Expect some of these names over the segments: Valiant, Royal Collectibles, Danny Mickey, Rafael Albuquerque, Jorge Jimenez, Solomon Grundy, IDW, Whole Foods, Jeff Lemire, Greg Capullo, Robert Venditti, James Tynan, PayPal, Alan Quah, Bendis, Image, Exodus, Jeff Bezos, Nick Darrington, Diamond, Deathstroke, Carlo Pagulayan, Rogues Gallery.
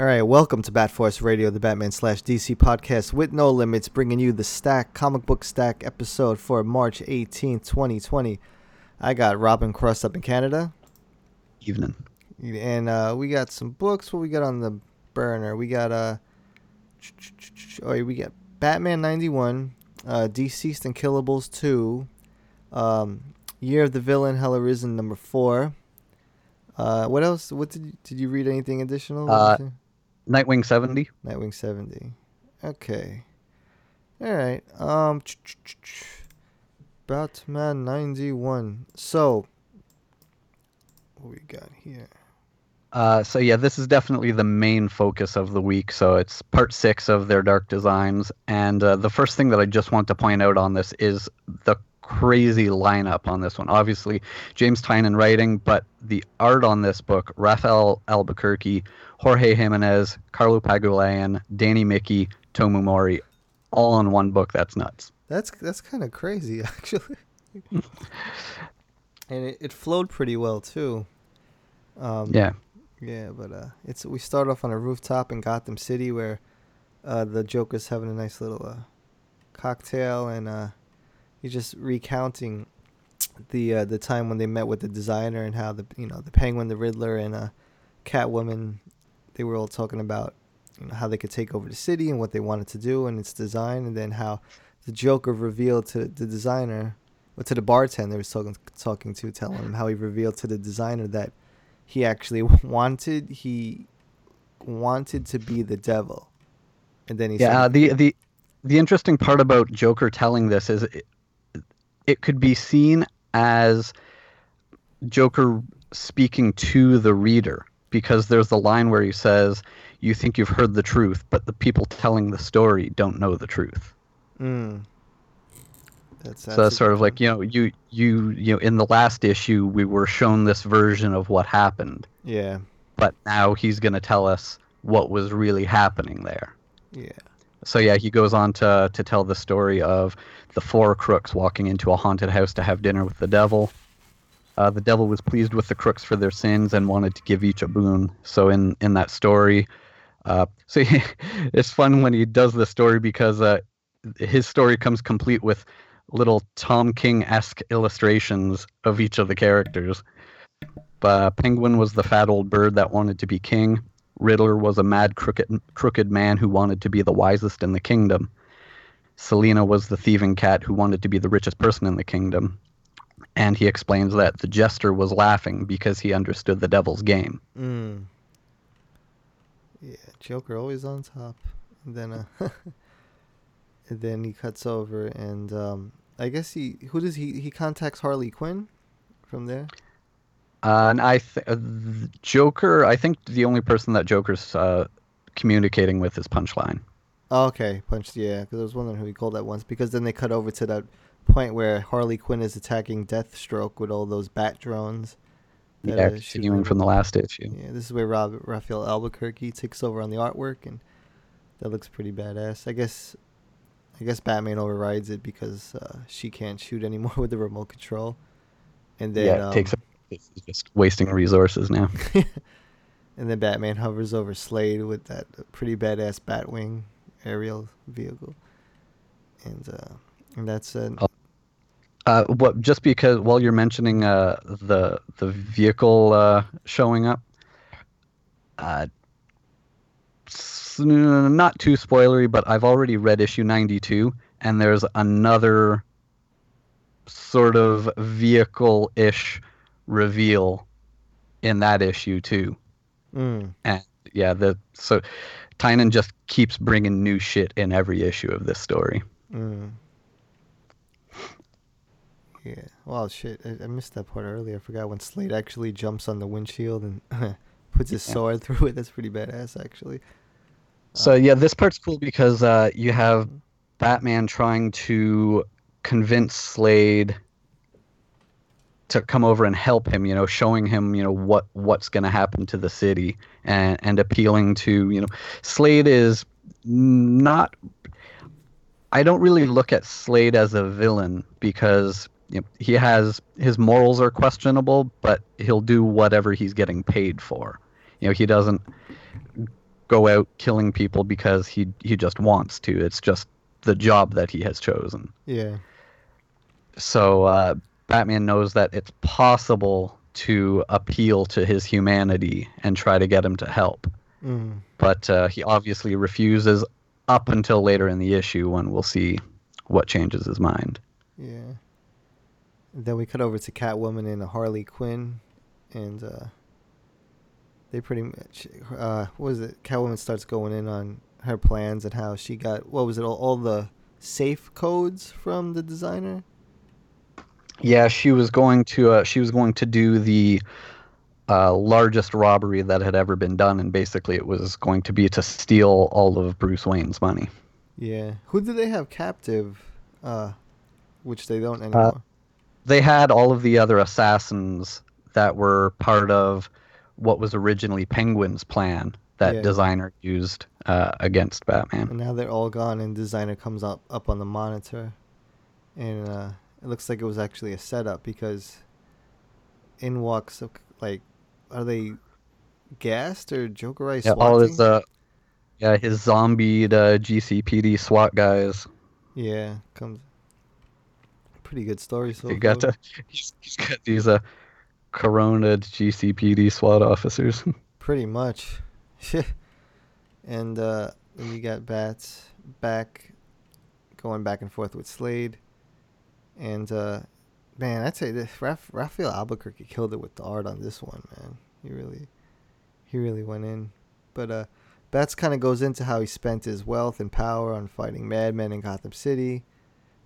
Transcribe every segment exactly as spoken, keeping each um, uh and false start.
All right, welcome to Bat Force Radio, the Batman slash D C podcast with no limits, bringing you the Stack Comic Book Stack episode for March eighteenth, twenty twenty. I got Robin Cross up in Canada. Evening. And uh, we got some books. What we got on the burner? We got uh, oh, we got Batman ninety-one, uh, Deceased and Killables two, um, Year of the Villain, Hell Arisen number four. Uh, what else? What did you, did you read? Anything additional? Uh, Nightwing seventy. Nightwing seventy. Okay. All right. Um, Batman ninety-one. So, what we got here? Uh, so yeah, this is definitely the main focus of the week. So it's part six of their Dark Designs, and uh, the first thing that I just want to point out on this is the crazy lineup on this one. Obviously, James Tynan writing, but the art on this book, Rafael Albuquerque, Jorge Jimenez, Carlo Pagulayan, Danny Mickey, Tomu Mori, all in one book. That's nuts. That's that's kind of crazy, actually. And it, it flowed pretty well, too. Um, yeah. Yeah, but uh, it's we start off on a rooftop in Gotham City where uh, the Joker's having a nice little uh, cocktail and... Uh, He's just recounting the uh, the time when they met with the designer and how the you know the Penguin, the Riddler, and uh, Catwoman, they were all talking about you know, how they could take over the city and what they wanted to do and its design, and then how the Joker revealed to the designer, or to the bartender he was talking talking to, telling him how he revealed to the designer that he actually wanted he wanted to be the devil, and then he yeah said, the the the interesting part about Joker telling this is. It, It could be seen as Joker speaking to the reader, because there's the line where he says, you think you've heard the truth, but the people telling the story don't know the truth. Mm. That's, that's so that's sort of like, you know, you, you, you know, in the last issue, we were shown this version of what happened. Yeah. But now he's going to tell us what was really happening there. Yeah. So yeah, he goes on to to tell the story of the four crooks walking into a haunted house to have dinner with the devil. Uh, the devil was pleased with the crooks for their sins and wanted to give each a boon. So in, in that story, uh, so he, it's fun when he does the story because uh, his story comes complete with little Tom King-esque illustrations of each of the characters. Uh, Penguin was the fat old bird that wanted to be king. Riddler was a mad, crooked, crooked man who wanted to be the wisest in the kingdom. Selina was the thieving cat who wanted to be the richest person in the kingdom. And he explains that the jester was laughing because he understood the devil's game. Mm. Yeah, Joker always on top. And then, uh, and then he cuts over, and um, I guess he who does he he contacts Harley Quinn from there. Uh, and I, th- Joker. I think the only person that Joker's uh, communicating with is Punchline. Oh, okay, Punch. Yeah, because I was wondering who he called that once. Because then they cut over to that point where Harley Quinn is attacking Deathstroke with all those bat drones. Yeah, continuing from the last issue. Yeah, this is where Rob, Rafael Albuquerque takes over on the artwork, and that looks pretty badass. I guess, I guess Batman overrides it because uh, she can't shoot anymore with the remote control, and then yeah, it um, takes. A- It's just wasting resources now. And then Batman hovers over Slade with that pretty badass Batwing aerial vehicle. And, uh, and that's it. Uh, uh, what, just because while you're mentioning uh, the the vehicle uh, showing up, uh, not too spoilery, but I've already read issue ninety-two, and there's another sort of vehicle-ish reveal in that issue too. Mm. And yeah, the so Tynan just keeps bringing new shit in every issue of this story. Mm. Yeah. Well, shit, I, I missed that part earlier. I forgot when Slade actually jumps on the windshield and puts his yeah. sword through it. That's pretty badass, actually. So um, yeah, this part's cool because uh, you have Batman trying to convince Slade to come over and help him, you know, showing him, you know, what, what's going to happen to the city, and, and appealing to, you know, Slade is not, I don't really look at Slade as a villain because, you know, he has, his morals are questionable, but he'll do whatever he's getting paid for. You know, he doesn't go out killing people because he, he just wants to. It's just the job that he has chosen. Yeah. So, uh, Batman knows that it's possible to appeal to his humanity and try to get him to help. Mm. But uh, he obviously refuses up until later in the issue when we'll see what changes his mind. Yeah. Then we cut over to Catwoman and Harley Quinn. And uh, they pretty much... Uh, what was it? Catwoman starts going in on her plans and how she got... What was it? All, all the safe codes from the designer? Yeah, she was going to uh, she was going to do the uh, largest robbery that had ever been done, and basically it was going to be to steal all of Bruce Wayne's money. Yeah, who did they have captive, uh, which they don't anymore? Uh, they had all of the other assassins that were part of what was originally Penguin's plan that yeah. Designer used uh, against Batman. And now they're all gone, and Designer comes up up on the monitor, and. Uh... It looks like it was actually a setup because in walks, like, are they gassed or Jokerized? Yeah, all his, uh, yeah, his zombied uh, G C P D SWAT guys. Yeah, comes. Pretty good story. So he got to, he's, he's got these uh, coroned G C P D SWAT officers. Pretty much. And uh, we got Bats back, going back and forth with Slade. And, uh, man, I'd say this, Raf, Rafael Albuquerque killed it with the art on this one, man. He really, he really went in. But, uh, Bats kind of goes into how he spent his wealth and power on fighting madmen in Gotham City.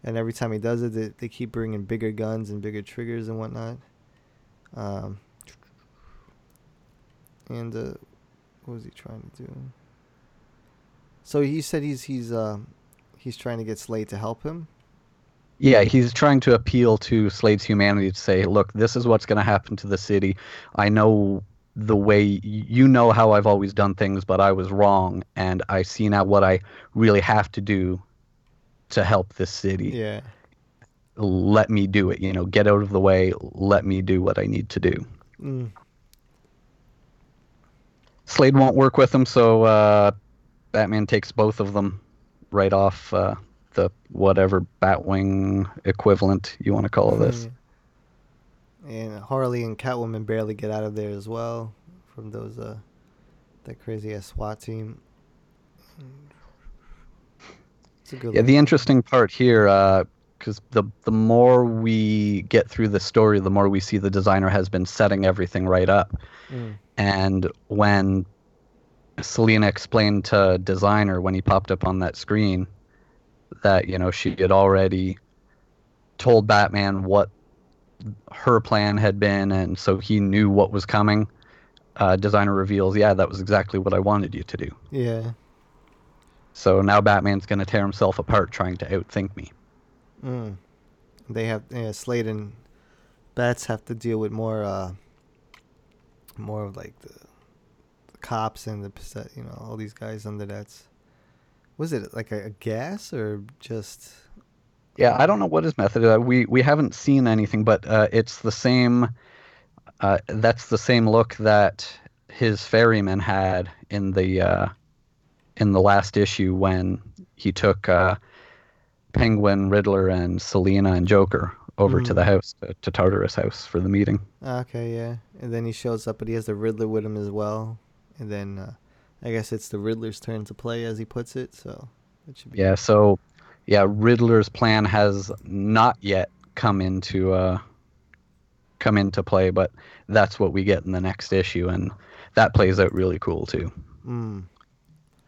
And every time he does it, they, they keep bringing bigger guns and bigger triggers and whatnot. Um, and, uh, what was he trying to do? So he said he's, he's, um, uh, he's trying to get Slade to help him. Yeah, he's trying to appeal to Slade's humanity to say, look, this is what's going to happen to the city. I know the way, you know how I've always done things, but I was wrong, and I see now what I really have to do to help this city. Yeah. Let me do it, you know, get out of the way, let me do what I need to do. Mm. Slade won't work with him, so uh, Batman takes both of them right off... Uh, the whatever Batwing equivalent you want to call this. And Harley and Catwoman barely get out of there as well from those uh that crazy ass SWAT team. It's a good yeah look. The interesting part here, uh because the the more we get through the story, the more we see the designer has been setting everything right up. Mm. And when Selina explained to Designer when he popped up on that screen that, you know, she had already told Batman what her plan had been, and so he knew what was coming. Uh, Designer reveals, yeah, that was exactly what I wanted you to do. Yeah. So now Batman's going to tear himself apart trying to outthink me. Mm. They have yeah, Slade and Bats have to deal with more, uh, more of like the, the cops and the, you know, all these guys under that's. Was it like a, a gas or just... Yeah, I don't know what his method is. We, we haven't seen anything, but uh, it's the same... Uh, that's the same look that his ferryman had in the uh, in the last issue when he took uh, Penguin, Riddler, and Selina and Joker over mm. to the house, to, to Tartarus House for the meeting. Okay, yeah. And then he shows up, but he has the Riddler with him as well. And then... Uh... I guess it's the Riddler's turn to play, as he puts it, so it should be... Yeah, so, yeah, Riddler's plan has not yet come into uh, come into play, but that's what we get in the next issue, and that plays out really cool too. Mm.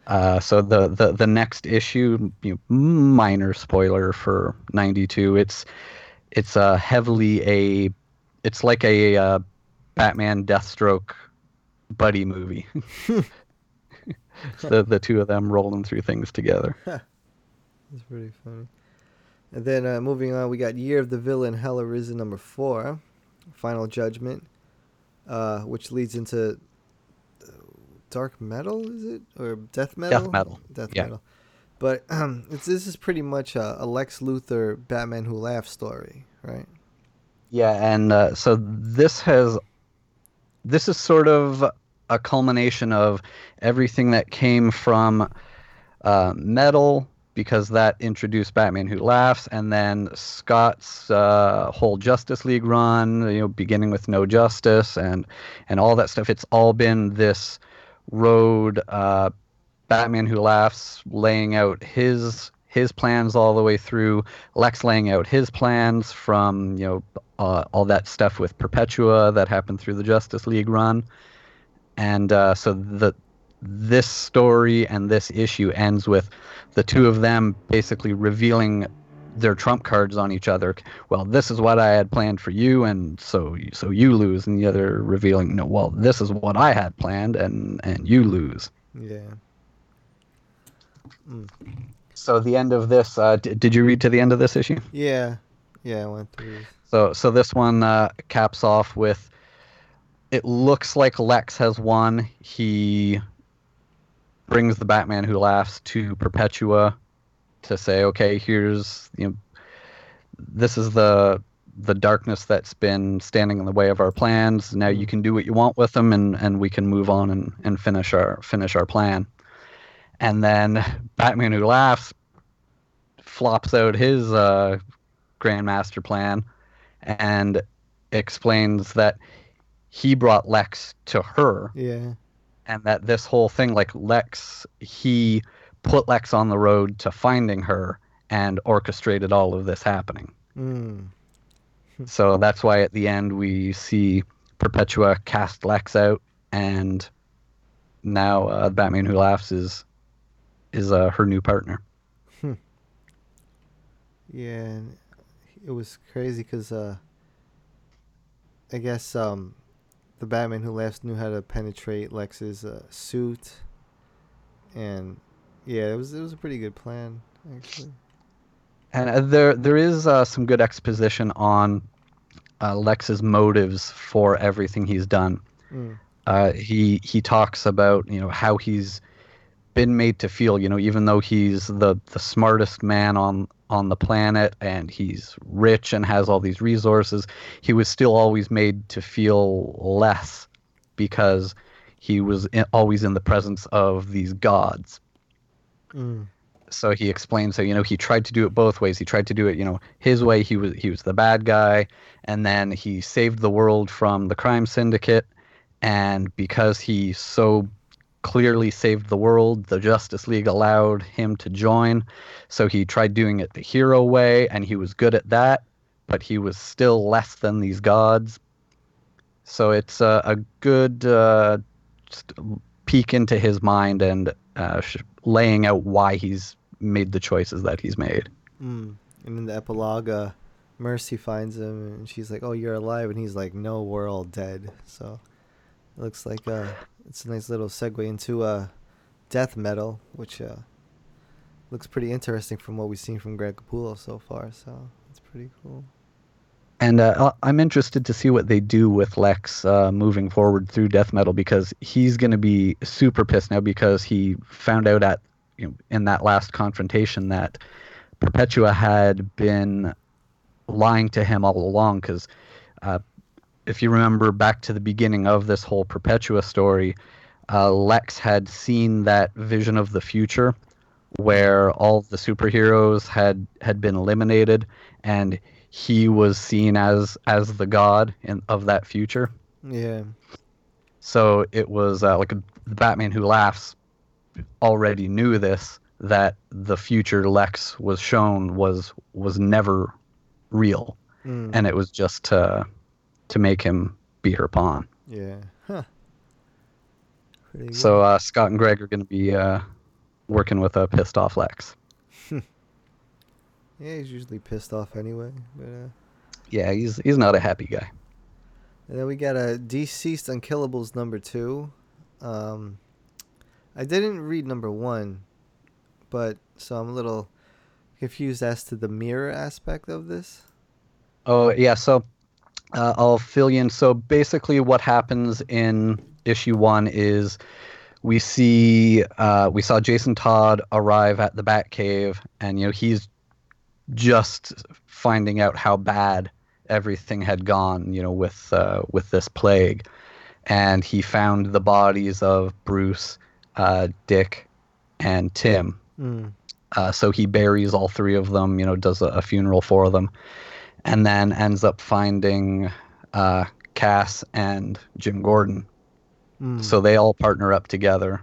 Uh, so the, the, the next issue, you know, minor spoiler for ninety-two, it's it's uh, heavily a it's like a uh, Batman Deathstroke buddy movie. the the two of them rolling through things together. That's pretty funny. And then uh, moving on, we got Year of the Villain, Hell Arisen number four, Final Judgment, uh, which leads into Dark Metal, is it? Or Death Metal? Death Metal. Death yeah. Metal. But um, it's, this is pretty much a, a Lex Luthor Batman Who Laughs story, right? Yeah, and uh, so this has, this is sort of a culmination of everything that came from uh, Metal, because that introduced Batman Who Laughs, and then Scott's uh, whole Justice League run, you know, beginning with No Justice and and all that stuff. It's all been this road, uh, Batman Who Laughs laying out his his plans all the way through, Lex laying out his plans from, you know, uh, all that stuff with Perpetua that happened through the Justice League run. And uh, so the this story and this issue ends with the two of them basically revealing their trump cards on each other. Well, this is what I had planned for you, and so so you lose. And the other revealing, no, well, this is what I had planned, and, and you lose. Yeah. Mm. So the end of this, uh, d- did you read to the end of this issue? Yeah. Yeah, I went through. So, so this one uh, caps off with, it looks like Lex has won. He brings the Batman Who Laughs to Perpetua to say, okay, here's, you know, this is the the darkness that's been standing in the way of our plans. Now you can do what you want with them, and, and we can move on and, and finish our finish our plan. And then Batman Who Laughs flops out his uh, Grand Master plan and explains that he brought Lex to her. Yeah. And that this whole thing, like Lex, he put Lex on the road to finding her and orchestrated all of this happening. Mm. So that's why at the end we see Perpetua cast Lex out, and now uh, Batman Who Laughs is is uh, her new partner. Hmm. Yeah, and it was crazy because uh, I guess... Um... the Batman Who Laughs knew how to penetrate Lex's uh, suit, and yeah, it was it was a pretty good plan actually. And uh, there there is uh, some good exposition on uh, Lex's motives for everything he's done. Mm. Uh, he he talks about, you know, how he's been made to feel, you know, even though he's the the smartest man on on the planet and he's rich and has all these resources, he was still always made to feel less because he was in, always in the presence of these gods. Mm. So he explains, so, you know, he tried to do it both ways. He tried to do it, you know, his way. He was, he was the bad guy, and then he saved the world from the crime syndicate. And because he so clearly saved the world, the Justice League allowed him to join. So he tried doing it the hero way, and he was good at that, but he was still less than these gods. So it's uh, a good uh, just peek into his mind and uh, laying out why he's made the choices that he's made. Mm. And in the epilogue, uh, Mercy finds him, and she's like, oh, you're alive. And he's like, no, we're all dead. So it looks like... Uh... it's a nice little segue into uh, Death Metal, which uh, looks pretty interesting from what we've seen from Greg Capullo so far. So it's pretty cool. And uh, I'm interested to see what they do with Lex uh, moving forward through Death Metal, because he's going to be super pissed now because he found out at, you know, in that last confrontation that Perpetua had been lying to him all along, because... Uh, if you remember back to the beginning of this whole Perpetua story, uh, Lex had seen that vision of the future where all the superheroes had, had been eliminated, and he was seen as, as the god in, of that future. Yeah. So it was uh, like the Batman Who Laughs already knew this, that the future Lex was shown was was never real. Mm. And it was just... Uh, to make him be her pawn. Yeah. Huh. Pretty good. So uh, Scott and Greg are going to be uh, working with a pissed off Lex. Yeah, he's usually pissed off anyway. But, uh... yeah, he's he's not a happy guy. And then we got a Deceased Unkillables number two. Um, I didn't read number one, but so I'm a little confused as to the mirror aspect of this. Oh, yeah. So uh, I'll fill you in. So basically what happens in issue one is we see uh, we saw Jason Todd arrive at the Batcave, and, you know, he's just finding out how bad everything had gone, you know, with uh, with this plague. And he found the bodies of Bruce, uh, Dick, and Tim. Mm. Uh, so he buries all three of them, you know, does a, a funeral for them, and then ends up finding uh, Cass and Jim Gordon. Mm. So they all partner up together.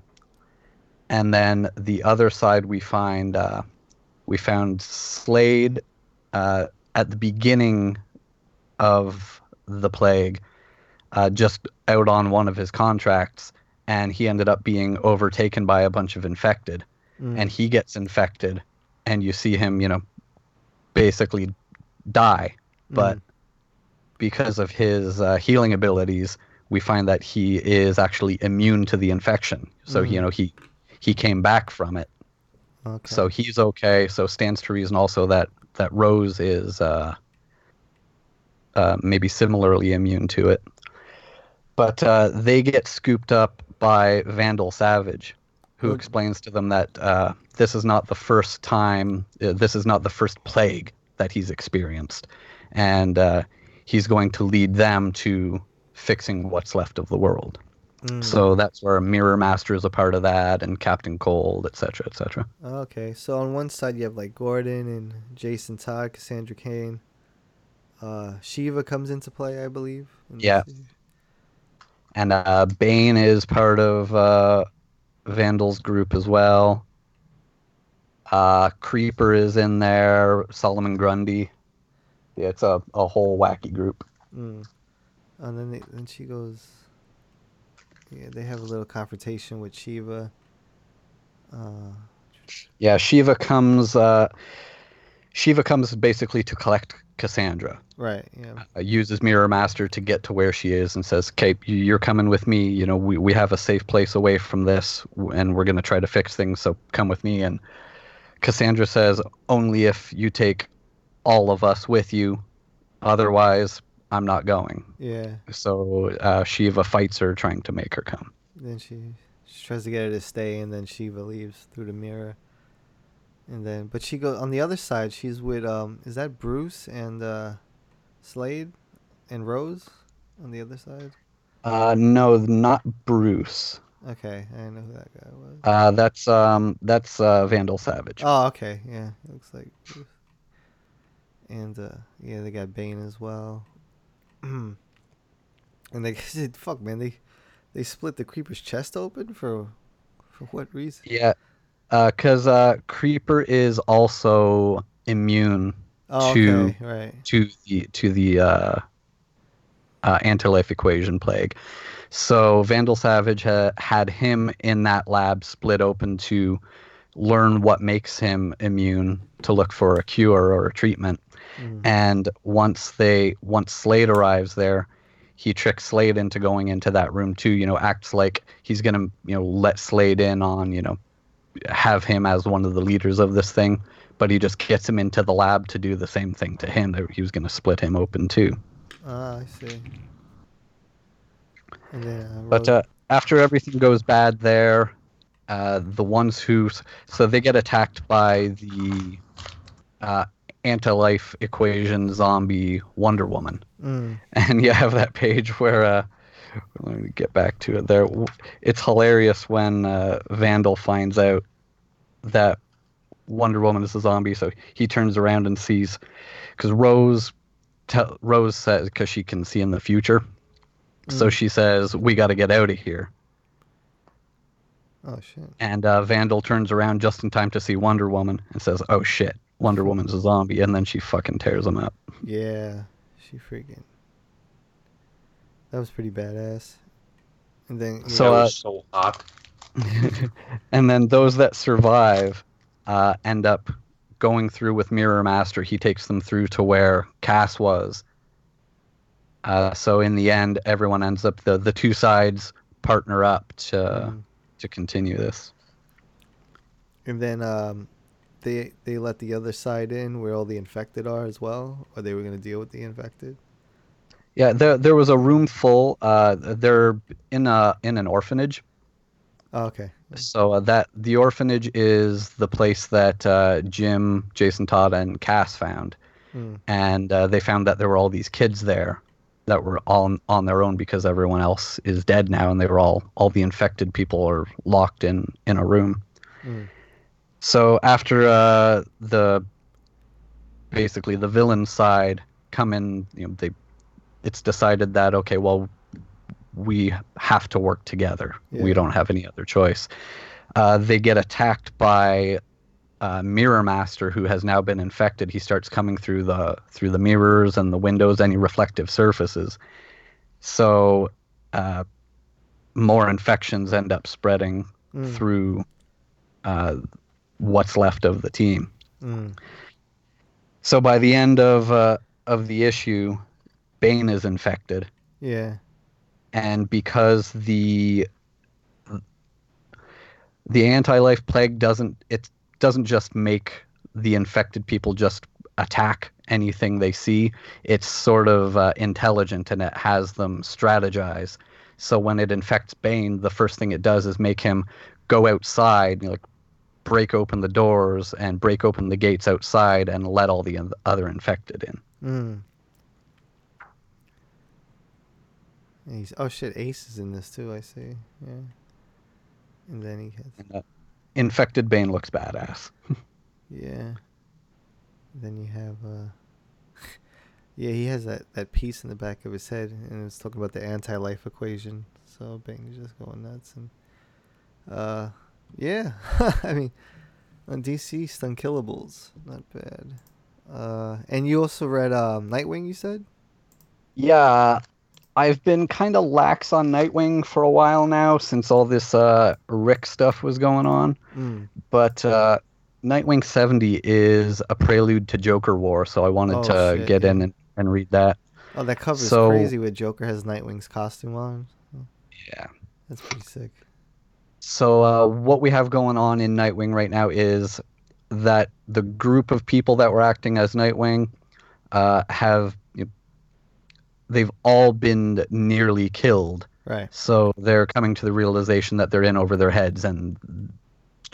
And then the other side we find, uh, we found Slade uh, at the beginning of the plague, uh, just out on one of his contracts, and he ended up being overtaken by a bunch of infected. Mm. And he gets infected, and you see him, you know, basically die. But mm. because of his uh, healing abilities, we find that he is actually immune to the infection. So, mm. you know, he, he came back from it. Okay. So he's okay. So stands to reason also that, that Rose is uh, uh, maybe similarly immune to it. But uh, they get scooped up by Vandal Savage, who explains to them that uh, this is not the first time, uh, this is not the first plague that he's experienced. And uh, he's going to lead them to fixing what's left of the world. Mm. So that's where Mirror Master is a part of that, and Captain Cold, et cetera, et cetera. Okay, so on one side you have like Gordon and Jason Todd, Cassandra Cain. Uh, Shiva comes into play, I believe. In yeah. And uh, Bane is part of uh, Vandal's group as well. Uh, Creeper is in there. Solomon Grundy. Yeah, it's a, a whole wacky group. Mm. And then they, then she goes... Yeah, they have a little confrontation with Shiva. Uh, yeah, Shiva comes... Uh, Shiva comes basically to collect Cassandra. Right, yeah. Uh, uses Mirror Master to get to where she is and says, Kate, you're coming with me. You know, we, we have a safe place away from this, and we're going to try to fix things, so come with me. And Cassandra says, only if you take all of us with you. Otherwise, I'm not going. Yeah. So uh, Shiva fights her, trying to make her come. Then she, she tries to get her to stay, and then Shiva leaves through the mirror. And then, but she goes on the other side. She's with um, is that Bruce and uh, Slade and Rose on the other side? Uh, no, not Bruce. Okay, I didn't know who that guy was. Uh, that's um, that's uh, Vandal Savage. Oh, okay, yeah, it looks like Bruce. And uh, yeah, they got Bane as well. And they said, "Fuck, man, they they split the Creeper's chest open for for what reason?" Yeah. Because uh, uh, Creeper is also immune oh, to okay, right. to the to the uh, uh, anti-life equation plague, so Vandal Savage ha- had him in that lab split open to learn what makes him immune, to look for a cure or a treatment. Mm. And once they once Slade arrives there, he tricks Slade into going into that room too. You know, acts like he's gonna you know let Slade in on you know. have him as one of the leaders of this thing, but he just gets him into the lab to do the same thing to him. He was going to split him open too. Ah, I see. And then, uh, but uh, after everything goes bad there, uh, the ones who... So they get attacked by the uh, anti-life equation zombie Wonder Woman. Mm. And you have that page where... Uh, Let me get back to it there. It's hilarious when uh, Vandal finds out that Wonder Woman is a zombie. So he turns around and sees, because Rose, te- Rose says, because she can see in the future. Mm. So she says, "We got to get out of here." Oh shit! And uh, Vandal turns around just in time to see Wonder Woman and says, "Oh shit, Wonder Woman's a zombie." And then she fucking tears him up. Yeah, she freaking. That was pretty badass. And then so, that was uh, so hot. And then those that survive uh, end up going through with Mirror Master. He takes them through to where Cass was. Uh, so in the end, everyone ends up, the, the two sides partner up to mm. to continue this. And then um, they they let the other side in where all the infected are as well? Or they were going to deal with the infected? Yeah, there there was a room full. Uh, they're in a in an orphanage. Oh, okay. So uh, that the orphanage is the place that uh, Jim, Jason Todd, and Cass found. Mm. And uh, they found that there were all these kids there that were all on their own because everyone else is dead now, and they were all all the infected people are locked in, in a room. Mm. So after uh, the basically the villain side come in, you know, they it's decided that okay, well, we have to work together. Yeah. We don't have any other choice. Uh, they get attacked by Uh, Mirror Master, who has now been infected. He starts coming through the through the mirrors and the windows, any reflective surfaces. So uh, more infections end up spreading mm. through uh, what's left of the team. Mm. So by the end of uh, of the issue, Bane is infected. Yeah, and because the the anti-life plague doesn't it's doesn't just make the infected people just attack anything they see. It's sort of uh, intelligent, and it has them strategize. So when it infects Bane, the first thing it does is make him go outside, you know, like break open the doors and break open the gates outside and let all the other infected in. Mm. And he's, oh shit, Ace is in this too, I see. Yeah. And then he gets... Infected Bane looks badass. Yeah. Then you have... Uh... yeah, he has that, that piece in the back of his head, and it's talking about the anti-life equation. So Bane's just going nuts. And uh, yeah. I mean, on D C's Unkillables. Not bad. Uh, and you also read um, Nightwing, you said? Yeah. I've been kind of lax on Nightwing for a while now since all this uh, Rick stuff was going on. Mm. But uh, Nightwing seventy is a prelude to Joker War, so I wanted oh, to shit, get yeah. in and, and read that. Oh, that cover's so, crazy where Joker has Nightwing's costume on. Oh. Yeah. That's pretty sick. So uh, what we have going on in Nightwing right now is that the group of people that were acting as Nightwing uh, have... they've all been nearly killed. Right. So they're coming to the realization that they're in over their heads, and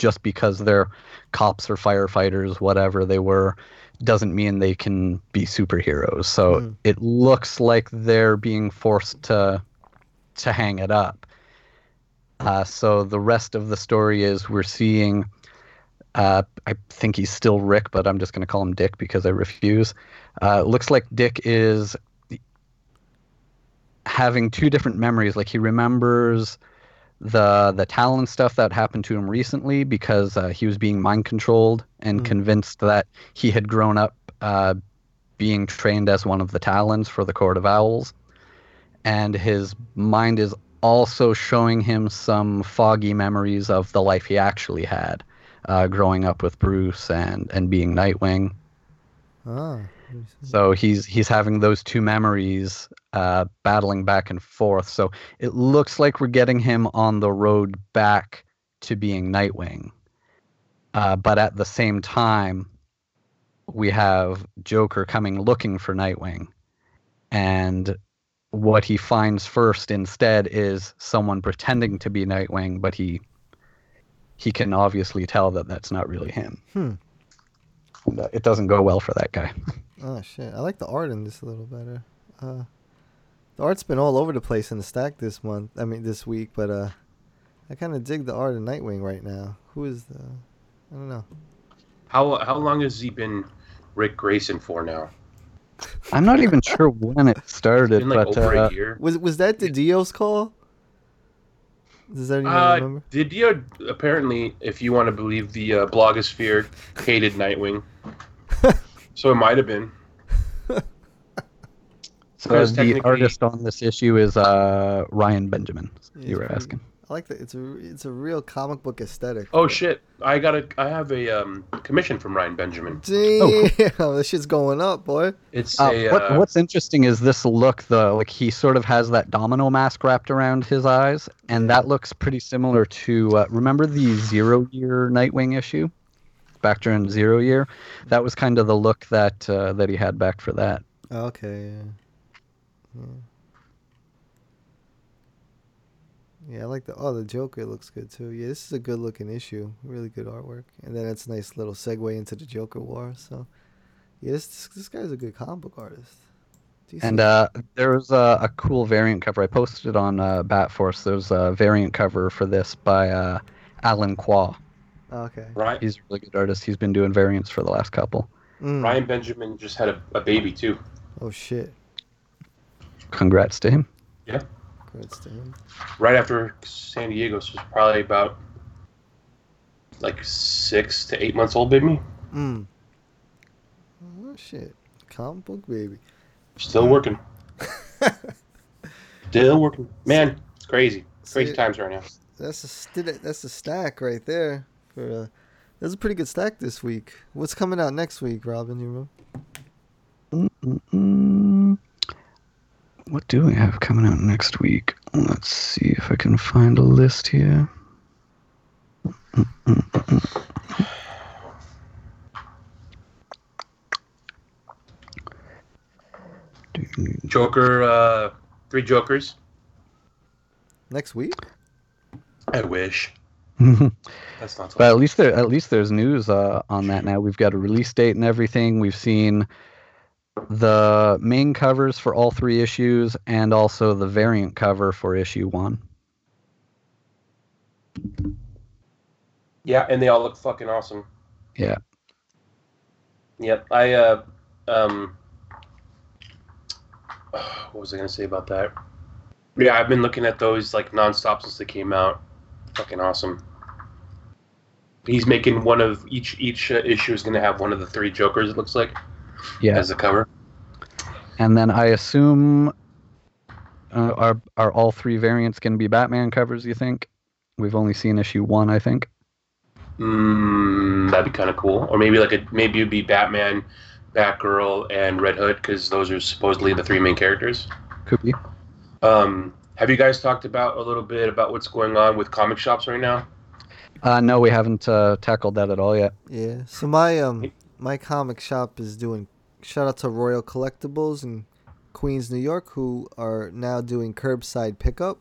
just because they're cops or firefighters, whatever they were, doesn't mean they can be superheroes. So mm. it looks like they're being forced to to hang it up. Uh, so the rest of the story is we're seeing, uh, I think he's still Rick, but I'm just going to call him Dick because I refuse. Uh, looks like Dick is... having two different memories. Like he remembers the the Talon stuff that happened to him recently because uh, he was being mind controlled and mm. convinced that he had grown up uh, being trained as one of the Talons for the Court of Owls, and his mind is also showing him some foggy memories of the life he actually had uh, growing up with Bruce and and being Nightwing. Oh. So he's he's having those two memories uh, battling back and forth. So it looks like we're getting him on the road back to being Nightwing. Uh, but at the same time, we have Joker coming looking for Nightwing. And what he finds first instead is someone pretending to be Nightwing, but he he can obviously tell that that's not really him. Hmm. It doesn't go well for that guy. Oh shit! I like the art in this a little better. Uh, the art's been all over the place in the stack this month. I mean, this week. But uh, I kind of dig the art in Nightwing right now. Who is the? I don't know. How how long has he been Rick Grayson for now? I'm not even sure when it started. It's been like but over uh, a year. Was was that Didio's call? Does anyone uh, remember? Didio apparently, if you want to believe the uh, blogosphere, hated Nightwing. So it might have been. So the artist on this issue is uh, Ryan Benjamin. You were pretty, asking. I like that. It's a it's a real comic book aesthetic. Oh shit! I got a I have a um, commission from Ryan Benjamin. Damn, oh, cool. This shit's going up, boy. It's uh, a, what, uh, what's interesting is this look though. Like he sort of has that domino mask wrapped around his eyes, and that looks pretty similar to uh, remember the Zero Year Nightwing issue back during Zero Year. That was kind of the look that uh, that he had back for that. Okay. Yeah. Yeah, I like the oh the Joker looks good too. Yeah, this is a good looking issue, really good artwork, and then it's a nice little segue into the Joker War. So, yeah, this this, this guy's a good comic book artist. Decent. And uh, there was a, a cool variant cover I posted on uh, Batforce. There's a variant cover for this by uh, Alan Quah. Okay, right. He's a really good artist. He's been doing variants for the last couple. Mm. Ryan Benjamin just had a, a baby too. Oh shit. Congrats to him. Yeah. Congrats to him. Right after San Diego, so it's probably about like six to eight months old, baby. Mm. Oh, shit. Comic book baby. Still um. working. Still working. Man, it's crazy. Crazy See, times right now. That's a, that's a stack right there. For uh, that's a pretty good stack this week. What's coming out next week, Robin? You remember? Mm-mm-mm. What do we have coming out next week? Let's see if I can find a list here. Joker, uh, three Jokers. Next week? I wish. That's not so. But at least there, at least there's news uh, on that now. We've got a release date and everything. We've seen the main covers for all three issues and also the variant cover for issue one. Yeah, and they all look fucking awesome. Yeah. Yep. Yeah, I, uh, um, what was I going to say about that? Yeah, I've been looking at those like nonstop since they came out. Fucking awesome. He's making one of each, each uh, issue is going to have one of the three Jokers, it looks like. Yeah, as the cover, and then I assume uh, are are all three variants going to be Batman covers? You think? We've only seen issue one, I think. Mm, that'd be kind of cool, or maybe like a maybe it'd be Batman, Batgirl, and Red Hood because those are supposedly the three main characters. Could be. Um, have you guys talked about a little bit about what's going on with comic shops right now? Uh, no, we haven't uh, tackled that at all yet. Yeah. So my um. Hey. My comic shop is doing, shout out to Royal Collectibles in Queens, New York, who are now doing curbside pickup.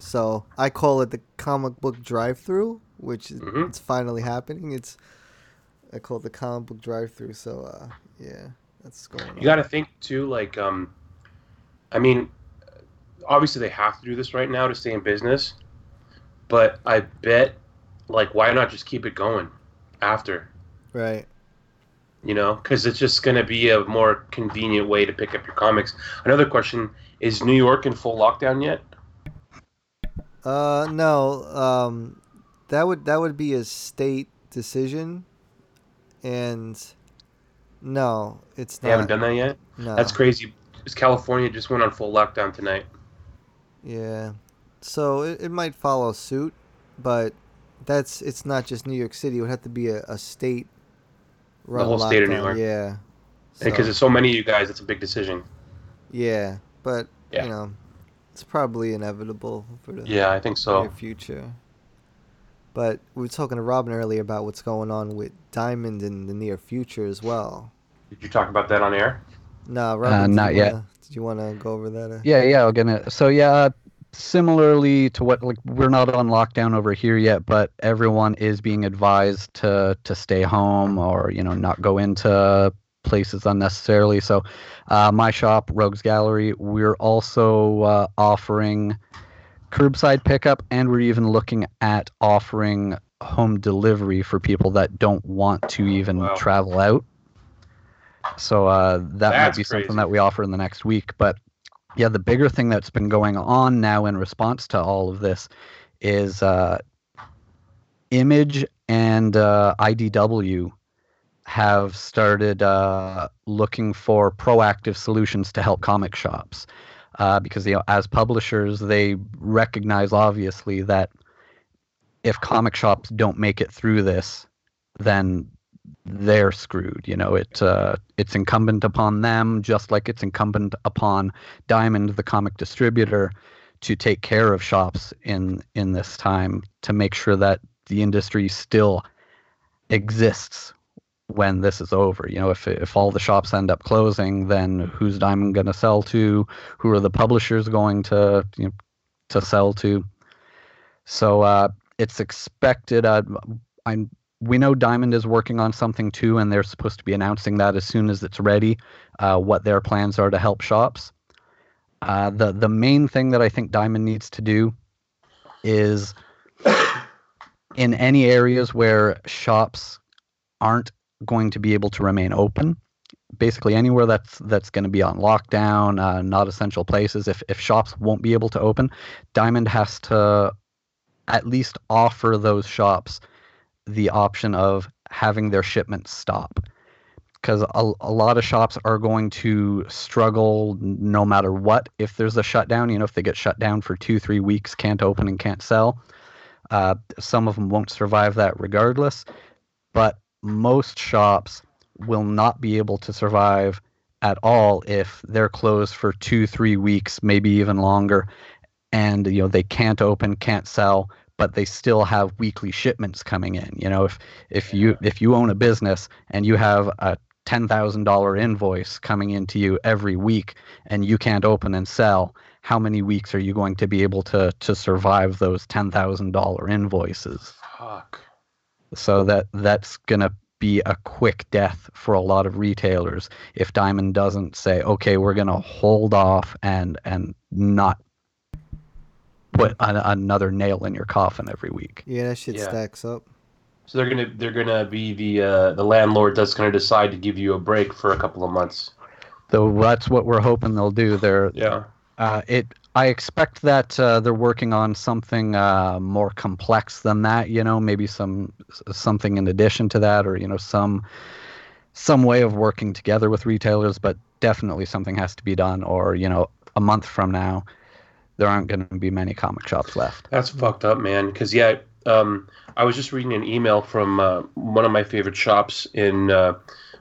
So I call it the comic book drive-through, which is, mm-hmm. It's finally happening. It's I call it the comic book drive-through. So uh, yeah, that's going on. You got to think too, like, um, I mean, obviously they have to do this right now to stay in business, but I bet, like, why not just keep it going after? Right. You know, because it's just going to be a more convenient way to pick up your comics. Another question, is New York in full lockdown yet? Uh, no. Um, that would that would be a state decision. And no, it's not. They haven't done that yet? No. That's crazy. Because California just went on full lockdown tonight. Yeah. So it, it might follow suit, but that's it's not just New York City. It would have to be a, a state. The whole state of New York. Yeah. Because so. There's so many of you guys, it's a big decision. Yeah, but, yeah. you know, it's probably inevitable for the yeah, I think so. future. But we were talking to Robin earlier about what's going on with Diamond in the near future as well. Did you talk about that on air? No, Robin. Uh, not yet. Wanna, did you want to go over that? Or? Yeah, yeah, I'll get it. So, yeah, similarly to what, like, we're not on lockdown over here yet, but everyone is being advised to to stay home or, you know, not go into places unnecessarily. So uh, my shop, Rogues Gallery, we're also uh, offering curbside pickup, and we're even looking at offering home delivery for people that don't want to even wow. travel out. So uh, that That's might be crazy. Something that we offer in the next week, but yeah, the bigger thing that's been going on now in response to all of this is uh, Image and uh, I D W have started uh, looking for proactive solutions to help comic shops uh, because, you know, as publishers, they recognize obviously that if comic shops don't make it through this, then they're screwed. You know, it uh, it's incumbent upon them, just like it's incumbent upon Diamond, the comic distributor, to take care of shops in in this time, to make sure that the industry still exists when this is over. You know, if if all the shops end up closing, then who's Diamond going to sell to? Who are the publishers going to you know, to sell to? So uh, it's expected. Uh, I'm. We know Diamond is working on something too, and they're supposed to be announcing that as soon as it's ready, uh, what their plans are to help shops. Uh, the the main thing that I think Diamond needs to do is, in any areas where shops aren't going to be able to remain open, basically anywhere that's that's going to be on lockdown, uh, not essential places, if if shops won't be able to open, Diamond has to at least offer those shops the option of having their shipments stop, because a, a lot of shops are going to struggle no matter what. If there's a shutdown, you know, if they get shut down for two, three weeks, can't open and can't sell, uh, some of them won't survive that regardless. But most shops will not be able to survive at all if they're closed for two, three weeks, maybe even longer. And, you know, they can't open, can't sell, but they still have weekly shipments coming in. You know, if if you if you own a business and you have a ten thousand dollars invoice coming into you every week and you can't open and sell, how many weeks are you going to be able to to survive those ten thousand dollars invoices? Fuck. So that that's going to be a quick death for a lot of retailers if Diamond doesn't say, okay, we're going to hold off and and not put an, another nail in your coffin every week. Yeah, that shit yeah. stacks up. So they're gonna they're gonna be the uh, the landlord that's gonna decide to give you a break for a couple of months. So that's what we're hoping they'll do. They're yeah. Uh, it I expect that uh, they're working on something uh, more complex than that. You know, maybe some something in addition to that, or you know, some some way of working together with retailers. But definitely something has to be done, or you know, a month from now, there aren't going to be many comic shops left. That's fucked up, man. Because, yeah, um, I was just reading an email from uh, one of my favorite shops in uh,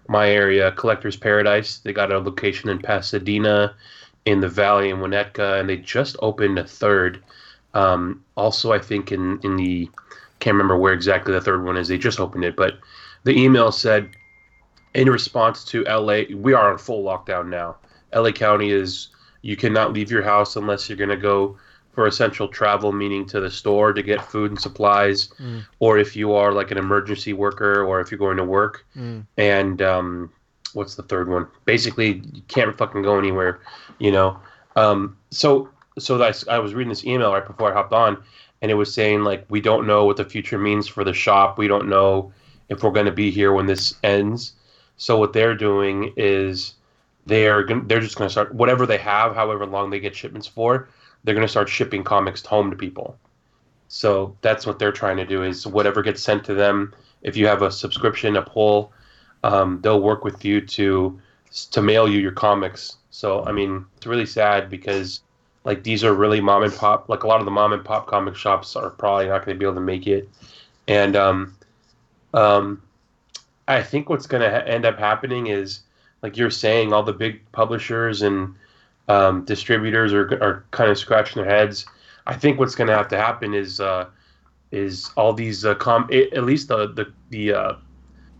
my area, Collector's Paradise. They got a location in Pasadena, in the Valley, in Winnetka, and they just opened a third. Um, also, I think in, in the – can't remember where exactly the third one is. They just opened it. But the email said, in response to L A, we are on full lockdown now. L A County is – you cannot leave your house unless you're going to go for essential travel, meaning to the store to get food and supplies, mm. or if you are like an emergency worker, or if you're going to work. Mm. And um, what's the third one? Basically, you can't fucking go anywhere, you know. Um, so so I, I was reading this email right before I hopped on, and it was saying, like, we don't know what the future means for the shop. We don't know if we're going to be here when this ends. So what they're doing is... They're going they're just going to start whatever they have, however long they get shipments for. They're going to start shipping comics home to people. So that's what they're trying to do is whatever gets sent to them. If you have a subscription, a pull, um, they'll work with you to to mail you your comics. So I mean, it's really sad because like these are really mom and pop. Like a lot of the mom and pop comic shops are probably not going to be able to make it. And um, um, I think what's going to ha- end up happening is, like you're saying, all the big publishers and um, distributors are are kind of scratching their heads. I think what's going to have to happen is uh, is all these uh, com at least the the the, uh,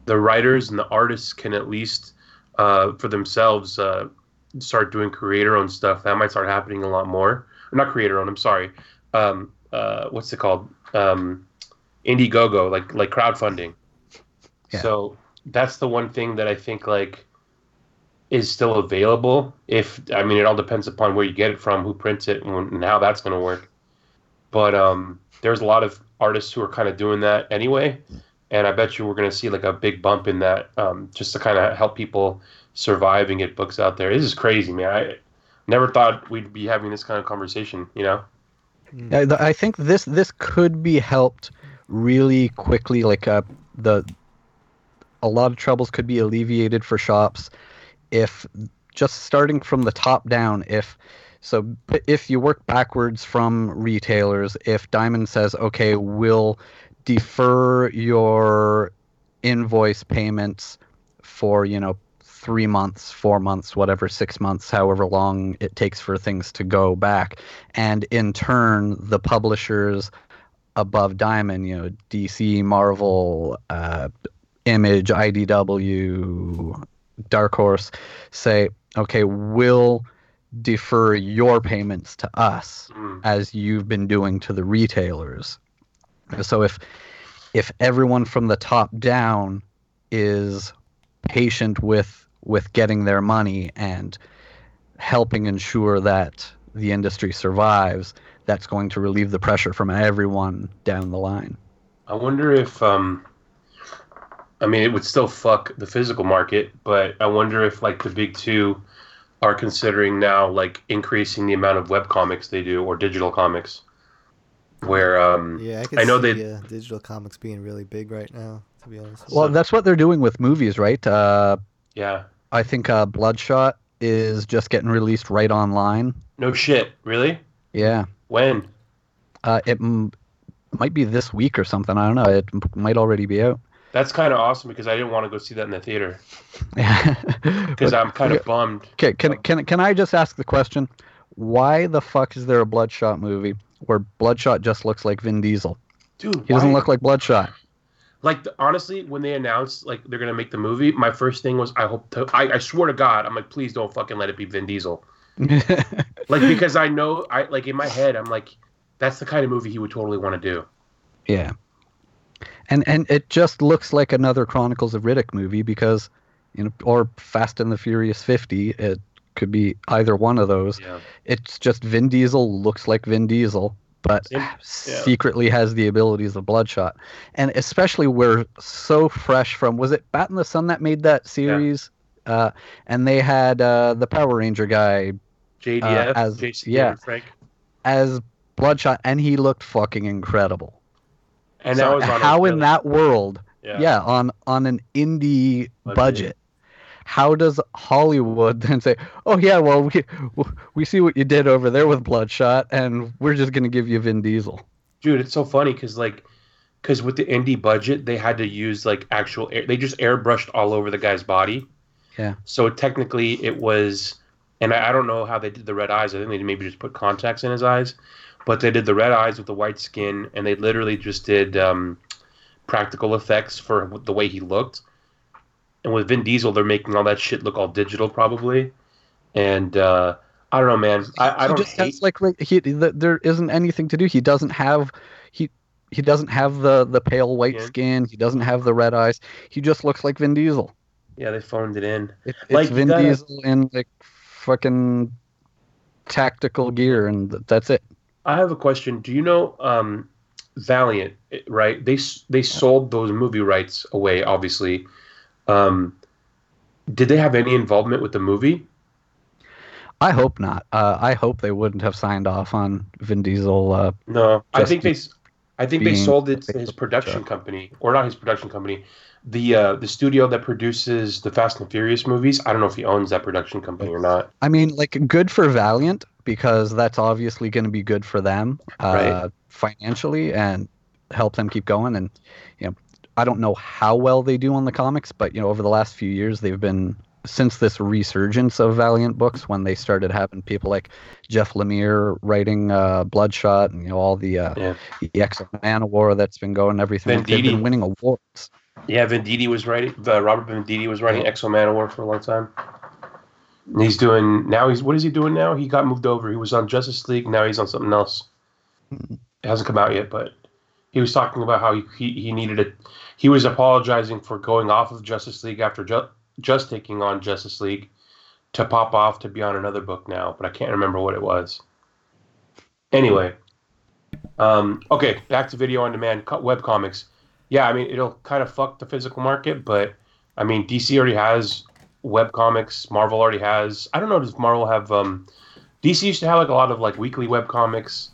the writers and the artists can at least uh, for themselves uh, start doing creator-owned stuff. That might start happening a lot more. Not creator-owned. I'm sorry. Um, uh, what's it called? Um, Indiegogo, like like crowdfunding. Yeah. So that's the one thing that I think like. Is still available. If I mean, it all depends upon where you get it from, who prints it, and, and how that's going to work. But um, there's a lot of artists who are kind of doing that anyway, and I bet you we're going to see like a big bump in that, um, just to kind of help people survive and get books out there. This is crazy, man. I never thought we'd be having this kind of conversation. You know, I think this this could be helped really quickly. Like uh, the. a lot of troubles could be alleviated for shops if just starting from the top down. If so, if you work backwards from retailers, if Diamond says, okay, we'll defer your invoice payments for, you know, three months, four months, whatever, six months, however long it takes for things to go back. And in turn, the publishers above Diamond, you know, D C, Marvel, uh, Image, I D W, Dark Horse, say, okay, we'll defer your payments to us mm. as you've been doing to the retailers. So if if everyone from the top down is patient with with getting their money and helping ensure that the industry survives, that's going to relieve the pressure from everyone down the line. I wonder if, um, I mean, it would still fuck the physical market, but I wonder if, like, the big two are considering now, like, increasing the amount of web comics they do or digital comics. Where um, yeah, I, can I know see, they uh, digital comics being really big right now. To be honest, well, so. That's what they're doing with movies, right? Uh, yeah, I think uh, Bloodshot is just getting released right online. No shit, really? Yeah. When? Uh, it m- might be this week or something. I don't know. It m- might already be out. That's kind of awesome because I didn't want to go see that in the theater. Yeah, because I'm kind of okay, bummed. Okay, can can can I just ask the question? Why the fuck is there a Bloodshot movie where Bloodshot just looks like Vin Diesel? Dude, he doesn't why? look like Bloodshot. Like, the, honestly, when they announced, like, they're going to make the movie, my first thing was, I hope to, I, I swear to God, I'm like, please don't fucking let it be Vin Diesel. Like, because I know, I like, in my head, I'm like, that's the kind of movie he would totally want to do. Yeah. And and it just looks like another Chronicles of Riddick movie because, you know, or Fast and the Furious fifty, it could be either one of those. Yeah. It's just Vin Diesel looks like Vin Diesel, but it, yeah. secretly has the abilities of Bloodshot. And especially we're so fresh from, was it Bat in the Sun that made that series? Yeah. Uh, and they had uh, the Power Ranger guy. J D F, uh, as, Jason yeah, Frank. As Bloodshot, and he looked fucking incredible. And so that was on how in that world, yeah, yeah on, on an indie Blood budget, how does Hollywood then say, oh, yeah, well, we we see what you did over there with Bloodshot, and we're just going to give you Vin Diesel? Dude, it's so funny because, like, because with the indie budget, they had to use, like, actual air. They just airbrushed all over the guy's body. Yeah. So technically it was, and I, I don't know how they did the red eyes. I think they maybe just put contacts in his eyes. But they did the red eyes with the white skin, and they literally just did um, practical effects for the way he looked. And with Vin Diesel, they're making all that shit look all digital, probably. And uh, I don't know, man. I, I don't. He just hate... has, like, like he, the, there isn't anything to do. He doesn't have he he doesn't have the, the pale white yeah. skin. He doesn't have the red eyes. He just looks like Vin Diesel. Yeah, they phoned it in. It, it's like Vin that... Diesel in, like, fucking tactical gear, and th- that's it. I have a question. Do you know um, Valiant? Right? They they sold those movie rights away, obviously. Um, did they have any involvement with the movie? I hope not. Uh, I hope they wouldn't have signed off on Vin Diesel. Uh, no, I think they, I think they sold it to his production company, or not his production company, the uh, the studio that produces the Fast and Furious movies. I don't know if he owns that production company or not. I mean, like, good for Valiant because that's obviously going to be good for them uh, right. financially and help them keep going. And, you know, I don't know how well they do on the comics, but, you know, over the last few years, they've been, since this resurgence of Valiant books, when they started having people like Jeff Lemire writing uh, Bloodshot and, you know, all the, uh, yeah. the X-O Manowar that's been going, everything. Venditti. They've been winning awards. Yeah, Venditti was writing, uh, Robert Venditti was writing yeah. X-O Manowar for a long time. And he's doing, now he's, what is he doing now? He got moved over. He was on Justice League, now he's on something else. It hasn't come out yet, but he was talking about how he, he, he needed it. He was apologizing for going off of Justice League after ju- just taking on Justice League to pop off to be on another book now, but I can't remember what it was. Anyway, um, okay, back to video on demand, co- web comics. Yeah, I mean, it'll kind of fuck the physical market, but I mean, D C already has web comics. Marvel already has. I don't know, does Marvel have? Um, D C used to have like a lot of like weekly web comics.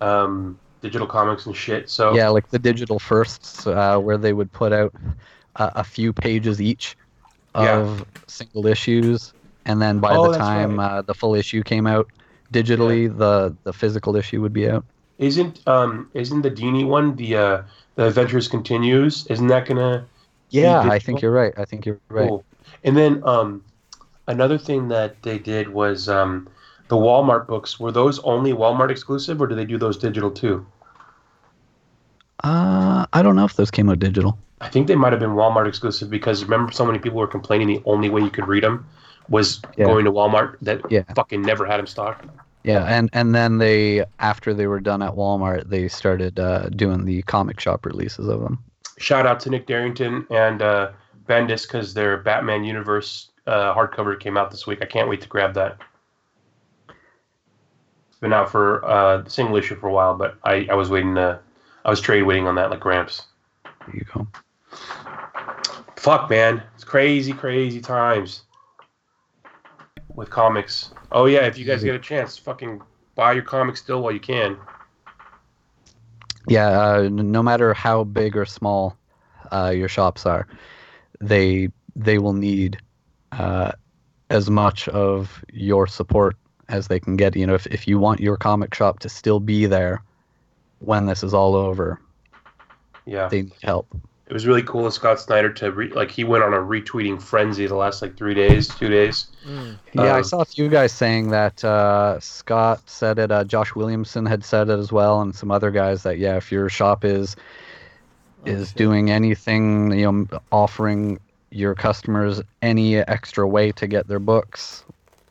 Um, digital comics and shit. So yeah, like the digital firsts uh, where they would put out a, a few pages each of yeah. single issues, and then by oh, the time right. uh, the full issue came out digitally, yeah. the the physical issue would be out. Isn't um isn't the Dini one the uh, the Adventures Continues? Isn't that gonna? Yeah, I think you're right. I think you're right. Cool. And then um, another thing that they did was um, the Walmart books. Were those only Walmart exclusive, or do they do those digital too? Uh, I don't know if those came out digital. I think they might have been Walmart exclusive because remember, so many people were complaining the only way you could read them was yeah. going to Walmart. That yeah. fucking never had them stocked. Yeah, and, and then they after they were done at Walmart, they started uh, doing the comic shop releases of them. Shout out to Nick Darrington and uh, Bendis because their Batman Universe uh, hardcover came out this week. I can't wait to grab that. It's been out for uh, the single issue for a while, but I, I was waiting to, I was trade waiting on that like ramps. There you go. Fuck, man. It's crazy, crazy times with comics. Oh, yeah, if you guys get a chance, fucking buy your comics still while you can. Yeah, uh, no matter how big or small uh, your shops are, they they will need uh, as much of your support as they can get. You know, if, if you want your comic shop to still be there when this is all over, yeah, they need help. It was really cool of Scott Snyder to re- like he went on a retweeting frenzy the last like three days, two days. Mm. Yeah, um, I saw a few guys saying that uh, Scott said it. Uh, Josh Williamson had said it as well, and some other guys that yeah, if your shop is is doing anything, you know, offering your customers any extra way to get their books,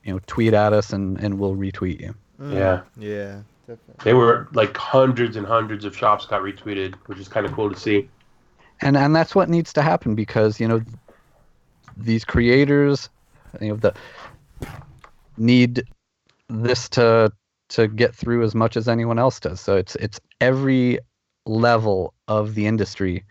you know, tweet at us and, and we'll retweet you. Mm. Yeah, yeah, definitely. They were like hundreds and hundreds of shops got retweeted, which is kind of cool to see. And and that's what needs to happen because, you know, these creators, you know, the need this to to get through as much as anyone else does. So it's it's every level of the industry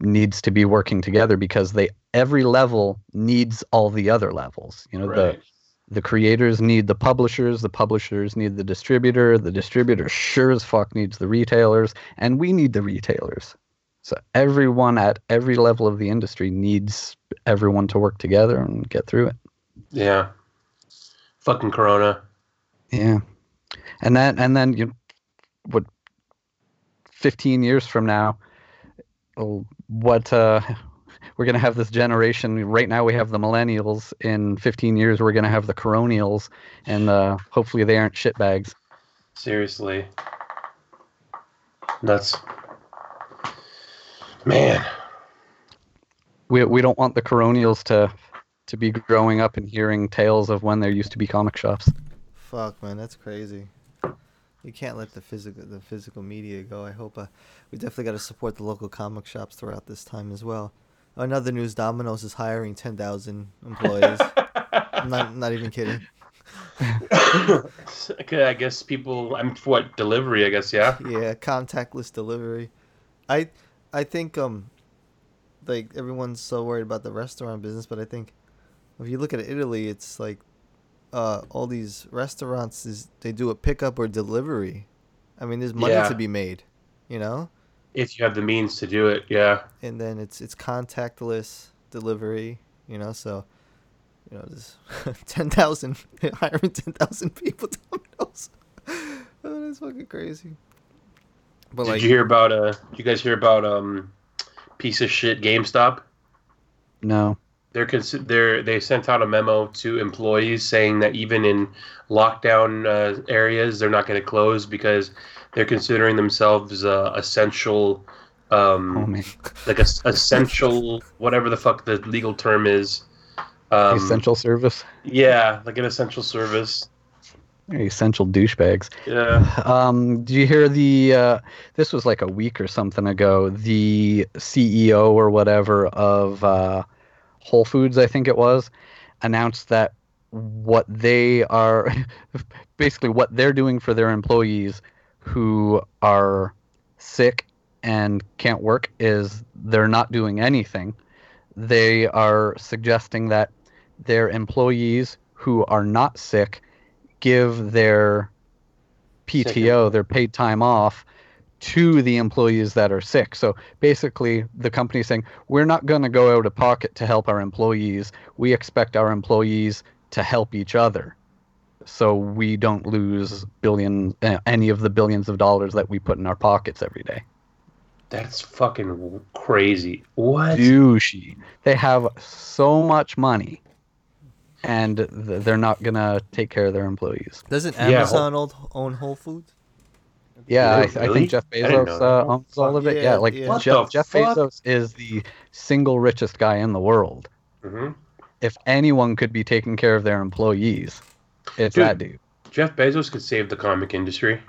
needs to be working together because they every level needs all the other levels. You know, right. the the creators need the publishers, the publishers need the distributor, the distributor sure as fuck needs the retailers, and we need the retailers. So everyone at every level of the industry needs everyone to work together and get through it. Yeah. Fucking Corona. Yeah. And then, and then you know, what, fifteen years from now, what, uh, we're going to have this generation. Right now we have the millennials. In fifteen years, we're going to have the coronials, and uh, hopefully they aren't shitbags. Seriously. Nuts. Man, we we don't want the coronials to to be growing up and hearing tales of when there used to be comic shops. Fuck, man, that's crazy. You can't let the physical the physical media go. I hope uh, we definitely got to support the local comic shops throughout this time as well. Another news: Domino's is hiring ten thousand employees. I'm not I'm not even kidding. Okay, I guess people. I'm for what delivery? I guess yeah. Yeah, contactless delivery. I. I think um, like everyone's so worried about the restaurant business, but I think if you look at Italy, it's like uh, all these restaurants is they do a pickup or delivery. I mean, there's money yeah. to be made, you know. If you have the means to do it, yeah. And then it's it's contactless delivery, you know. So, you know, there's ten thousand hiring ten thousand people. Domino's. Oh, that's fucking crazy. But did like, you hear about? Uh, did you guys hear about um, piece of shit GameStop? No. They're consi- They're they sent out a memo to employees saying that even in lockdown uh, areas, they're not going to close because they're considering themselves uh, essential, um, oh, like a, essential whatever the fuck the legal term is. Um, essential service. Yeah, like an essential service. Essential douchebags. Yeah. Um, do you hear the? Uh, this was like a week or something ago. The C E O or whatever of uh, Whole Foods, I think it was, announced that what they are, basically what they're doing for their employees who are sick and can't work is they're not doing anything. They are suggesting that their employees who are not sick give their P T O, their paid time off, to the employees that are sick. So basically the company is saying, we're not going to go out of pocket to help our employees. We expect our employees to help each other, so we don't lose billion, any of the billions of dollars that we put in our pockets every day. That's fucking crazy. What? Douchey. They have so much money, and th- they're not going to take care of their employees. Doesn't Amazon yeah, whole- own Whole Foods? Yeah, really? I, I think Jeff Bezos uh, owns all of it. Yeah, yeah like yeah. Jeff, Jeff Bezos is the single richest guy in the world. Mm-hmm. If anyone could be taking care of their employees, it's dude, that dude. Jeff Bezos could save the comic industry.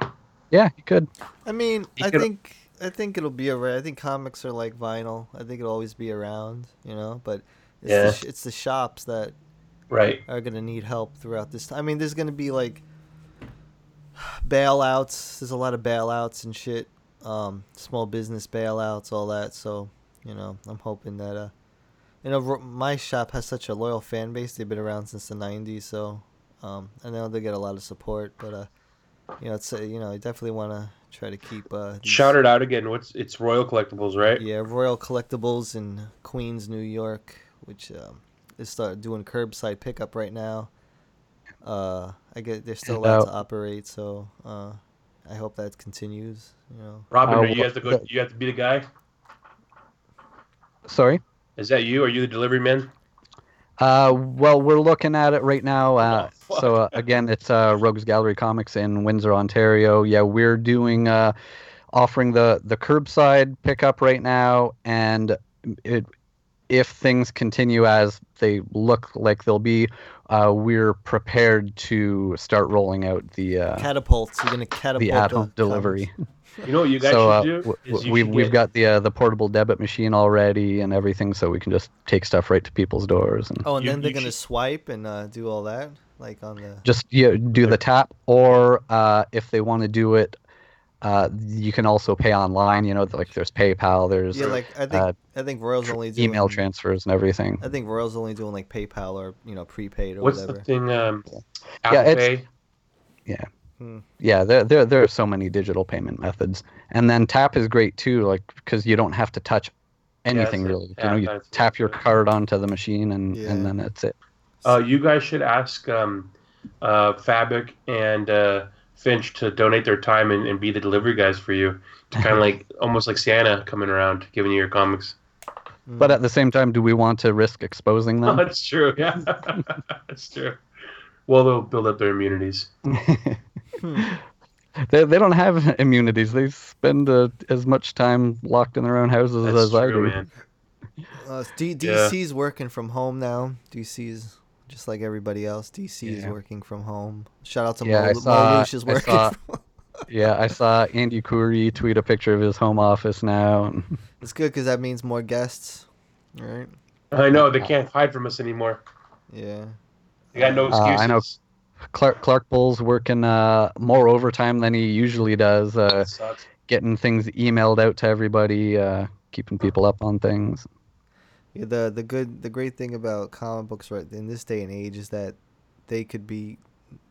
Yeah, he could. I mean, he I could... think I think it'll be around. I think comics are like vinyl. I think it'll always be around, you know. But it's yeah. the, it's the shops that right are going to need help throughout this time. I mean, there's going to be like bailouts. There's a lot of bailouts and shit. Um, small business bailouts, all that. So, you know, I'm hoping that uh, you know, my shop has such a loyal fan base. They've been around since the nineties, so um, I know they get a lot of support. But uh, you know, it's uh, you know, I definitely want to try to keep. Uh, these... Shout it out again. What's it's Royal Collectibles, right? Yeah, Royal Collectibles in Queens, New York, which um, is start doing curbside pickup right now. Uh, I get they're still allowed uh, to operate, so uh, I hope that continues. You know, Robin, uh, you have to go. You have to be the guy. Sorry, is that you? Are you the delivery man? Uh, well, we're looking at it right now. Uh, oh, so uh, again, it's uh, Rogues Gallery Comics in Windsor, Ontario. Yeah, we're doing uh, offering the the curbside pickup right now, and it, if things continue as they look like they'll be. Uh, we're prepared to start rolling out the uh, catapults. You're gonna catapult the at-home delivery. You know what you guys so, should uh, do? Is we, you should we've get... got the uh, the portable debit machine already and everything, so we can just take stuff right to people's doors. And... Oh, and you, then they're gonna should... swipe and uh, do all that, like on the just yeah, do the tap, or uh, if they want to do it, uh, you can also pay online. You know, like there's PayPal, there's yeah, like I think uh, I think Royal's only doing email transfers and everything. I think Royal's only doing like PayPal or, you know, prepaid or what's whatever. What's the thing? Um, yeah, Apple Pay. Yeah, hmm. yeah. There, there, there are so many digital payment methods, and then tap is great too, like because you don't have to touch anything yeah, really. It. You yeah, know, you tap it. your card onto the machine, and, yeah. and then that's it. Uh, you guys should ask um, uh, Fabric and uh, Finch to donate their time and, and be the delivery guys for you. To kind of like almost like Santa coming around, giving you your comics. But at the same time, do we want to risk exposing them? Oh, that's true, yeah. That's true. Well, they'll build up their immunities. hmm. They they don't have immunities. They spend uh, as much time locked in their own houses that's as true, I do. Man. Uh, D- yeah. D C's working from home now. D C's just like everybody else. D C's yeah. working from home. Shout out to yeah, Malouche is working saw, from home. Yeah, I saw Andy Curry tweet a picture of his home office now. It's good because that means more guests, right? I know. They can't hide from us anymore. Yeah. They got no excuses. Uh, I know Clark, Clark Bull's working uh, more overtime than he usually does, uh, getting things emailed out to everybody, uh, keeping people up on things. Yeah, the, the, good, the great thing about comic books right in this day and age is that they could be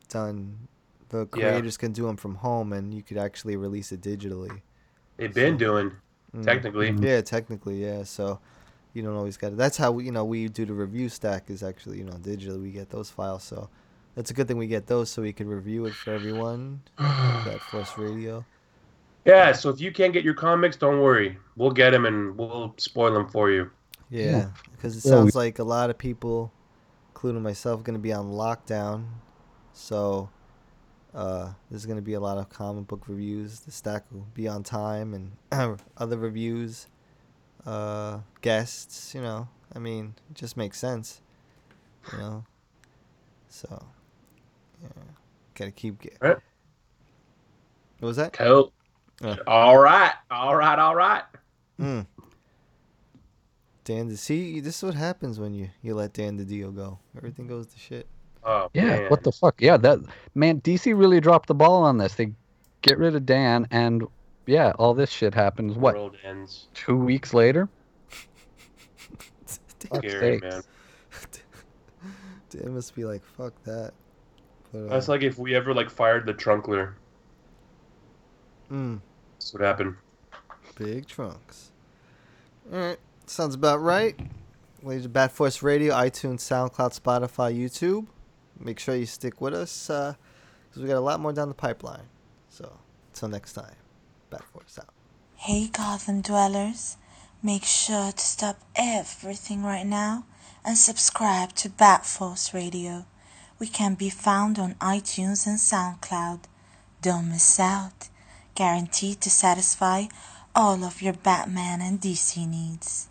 done... The creators yeah. can do them from home, and you could actually release it digitally. They've been so, doing, mm, technically. Yeah, technically, yeah. So you don't always got it. That's how we, you know, we do the review stack is actually, you know, digitally. We get those files, so that's a good thing we get those, so we can review it for everyone. That Force Radio. Yeah. So if you can't get your comics, don't worry. We'll get them and we'll spoil them for you. Yeah, because it sounds like a lot of people, including myself, going to be on lockdown. So. Uh, there's going to be a lot of comic book reviews. The stack will be on time and other reviews, uh, guests, you know. I mean, it just makes sense, you know. So, yeah. Got to keep getting... Right. What was that? Cool. Uh. All right. All right. All right. Mm. Dan, the, see, this is what happens when you, you let Dan the deal go. Everything goes to shit. Oh, yeah, man. What the fuck? Yeah, that man, D C really dropped the ball on this. They get rid of Dan, and yeah, all this shit happens. The what? World ends. Two weeks later? Scary, man. Dan must be like, fuck that. But, uh... That's like if we ever like fired the Trunkler. Mm. That's what happened. Big trunks. All right. Sounds about right. Ladies of Bat Force Radio, iTunes, SoundCloud, Spotify, YouTube. Make sure you stick with us because uh, we got a lot more down the pipeline. So, until next time, Bat Force out. Hey, Gotham Dwellers. Make sure to stop everything right now and subscribe to Bat Force Radio. We can be found on iTunes and SoundCloud. Don't miss out. Guaranteed to satisfy all of your Batman and D C needs.